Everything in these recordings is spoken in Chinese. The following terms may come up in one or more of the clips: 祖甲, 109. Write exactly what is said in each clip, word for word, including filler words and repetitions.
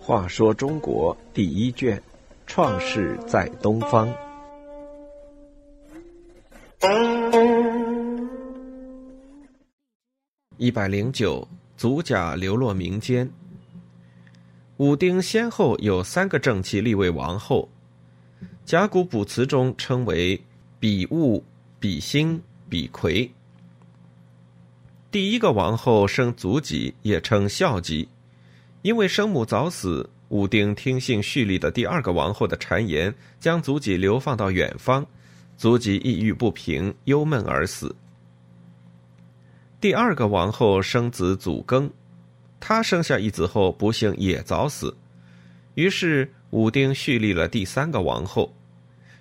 话说中国第一卷，创世在东方。一百零九，祖甲流落民间。武丁先后有三个正妻立为王后，甲骨卜辞中称为比寤、比辛、比夔。第一个王后生祖己，也称孝己，因为生母早死，武丁听信蓄力的第二个王后的谗言，将祖己流放到远方，祖己抑郁不平，忧闷而死。第二个王后生子祖庚，她生下一子后不幸也早死，于是武丁蓄立了第三个王后。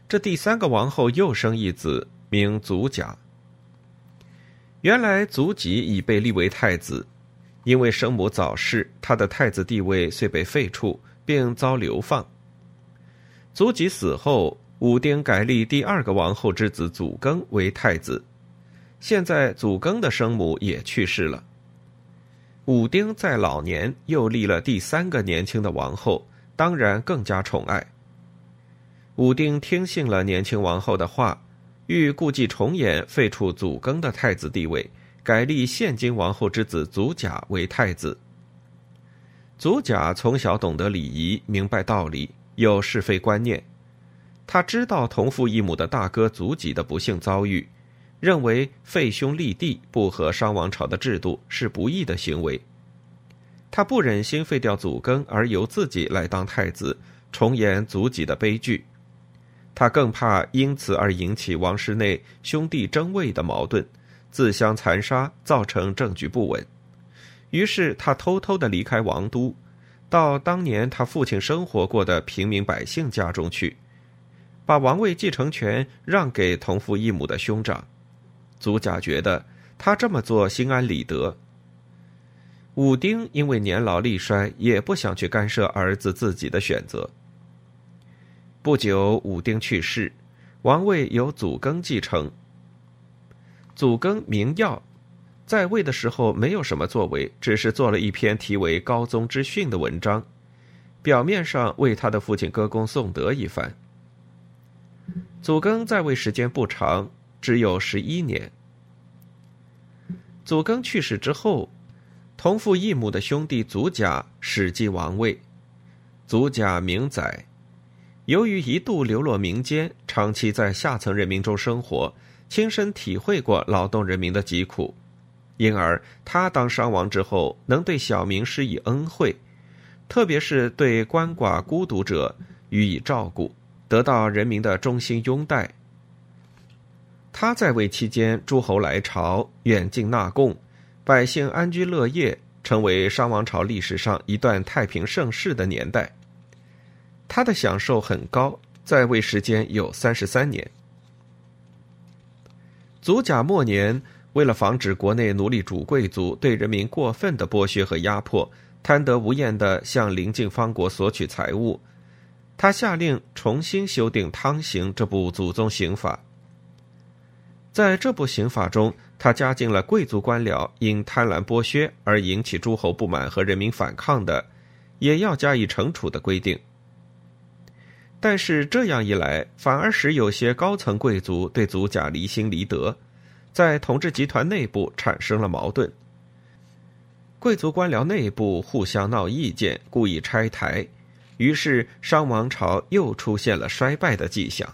这第三个王后又生一子，名祖甲。原来祖己已被立为太子，因为生母早逝，他的太子地位遂被废黜，并遭流放。祖己死后，武丁改立第二个王后之子祖庚为太子。现在祖庚的生母也去世了。武丁在老年又立了第三个年轻的王后，当然更加宠爱。武丁听信了年轻王后的话，欲故伎重演，废黜祖庚的太子地位，改立现今王后之子祖甲为太子。祖甲从小懂得礼仪，明白道理，有是非观念。他知道同父异母的大哥祖己的不幸遭遇，认为废兄立弟不合商王朝的制度，是不义的行为。他不忍心废掉祖庚，而由自己来当太子，重演祖己的悲剧。他更怕因此而引起王室内兄弟争位的矛盾，自相残杀，造成政局不稳。于是他偷偷地离开王都，到当年他父亲生活过的平民百姓家中去，把王位继承权让给同父异母的兄长。祖甲觉得他这么做心安理得。武丁因为年老力衰，也不想去干涉儿子自己的选择。不久，武丁去世，王位由祖庚继承。祖庚名曜，在位的时候没有什么作为，只是做了一篇题为《高宗之训》的文章，表面上为他的父亲歌功颂德一番。祖庚在位时间不长，只有十一年。祖庚去世之后，同父异母的兄弟祖甲始继王位。祖甲名载，由于一度流落民间，长期在下层人民中生活，亲身体会过劳动人民的疾苦，因而他当商王之后，能对小民施以恩惠，特别是对鳏寡孤独者予以照顾，得到人民的衷心拥戴。他在位期间，诸侯来朝，远近纳贡，百姓安居乐业，成为商王朝历史上一段太平盛世的年代。他的享受很高，在位时间有三十三年。祖甲末年，为了防止国内奴隶主贵族对人民过分的剥削和压迫，贪得无厌地向邻近方国索取财物，他下令重新修订《汤刑》这部祖宗刑法。在这部刑法中，他加进了贵族官僚因贪婪剥削而引起诸侯不满和人民反抗的，也要加以惩处的规定。但是这样一来，反而使有些高层贵族对祖甲离心离德，在统治集团内部产生了矛盾。贵族官僚内部互相闹意见，故意拆台，于是商王朝又出现了衰败的迹象。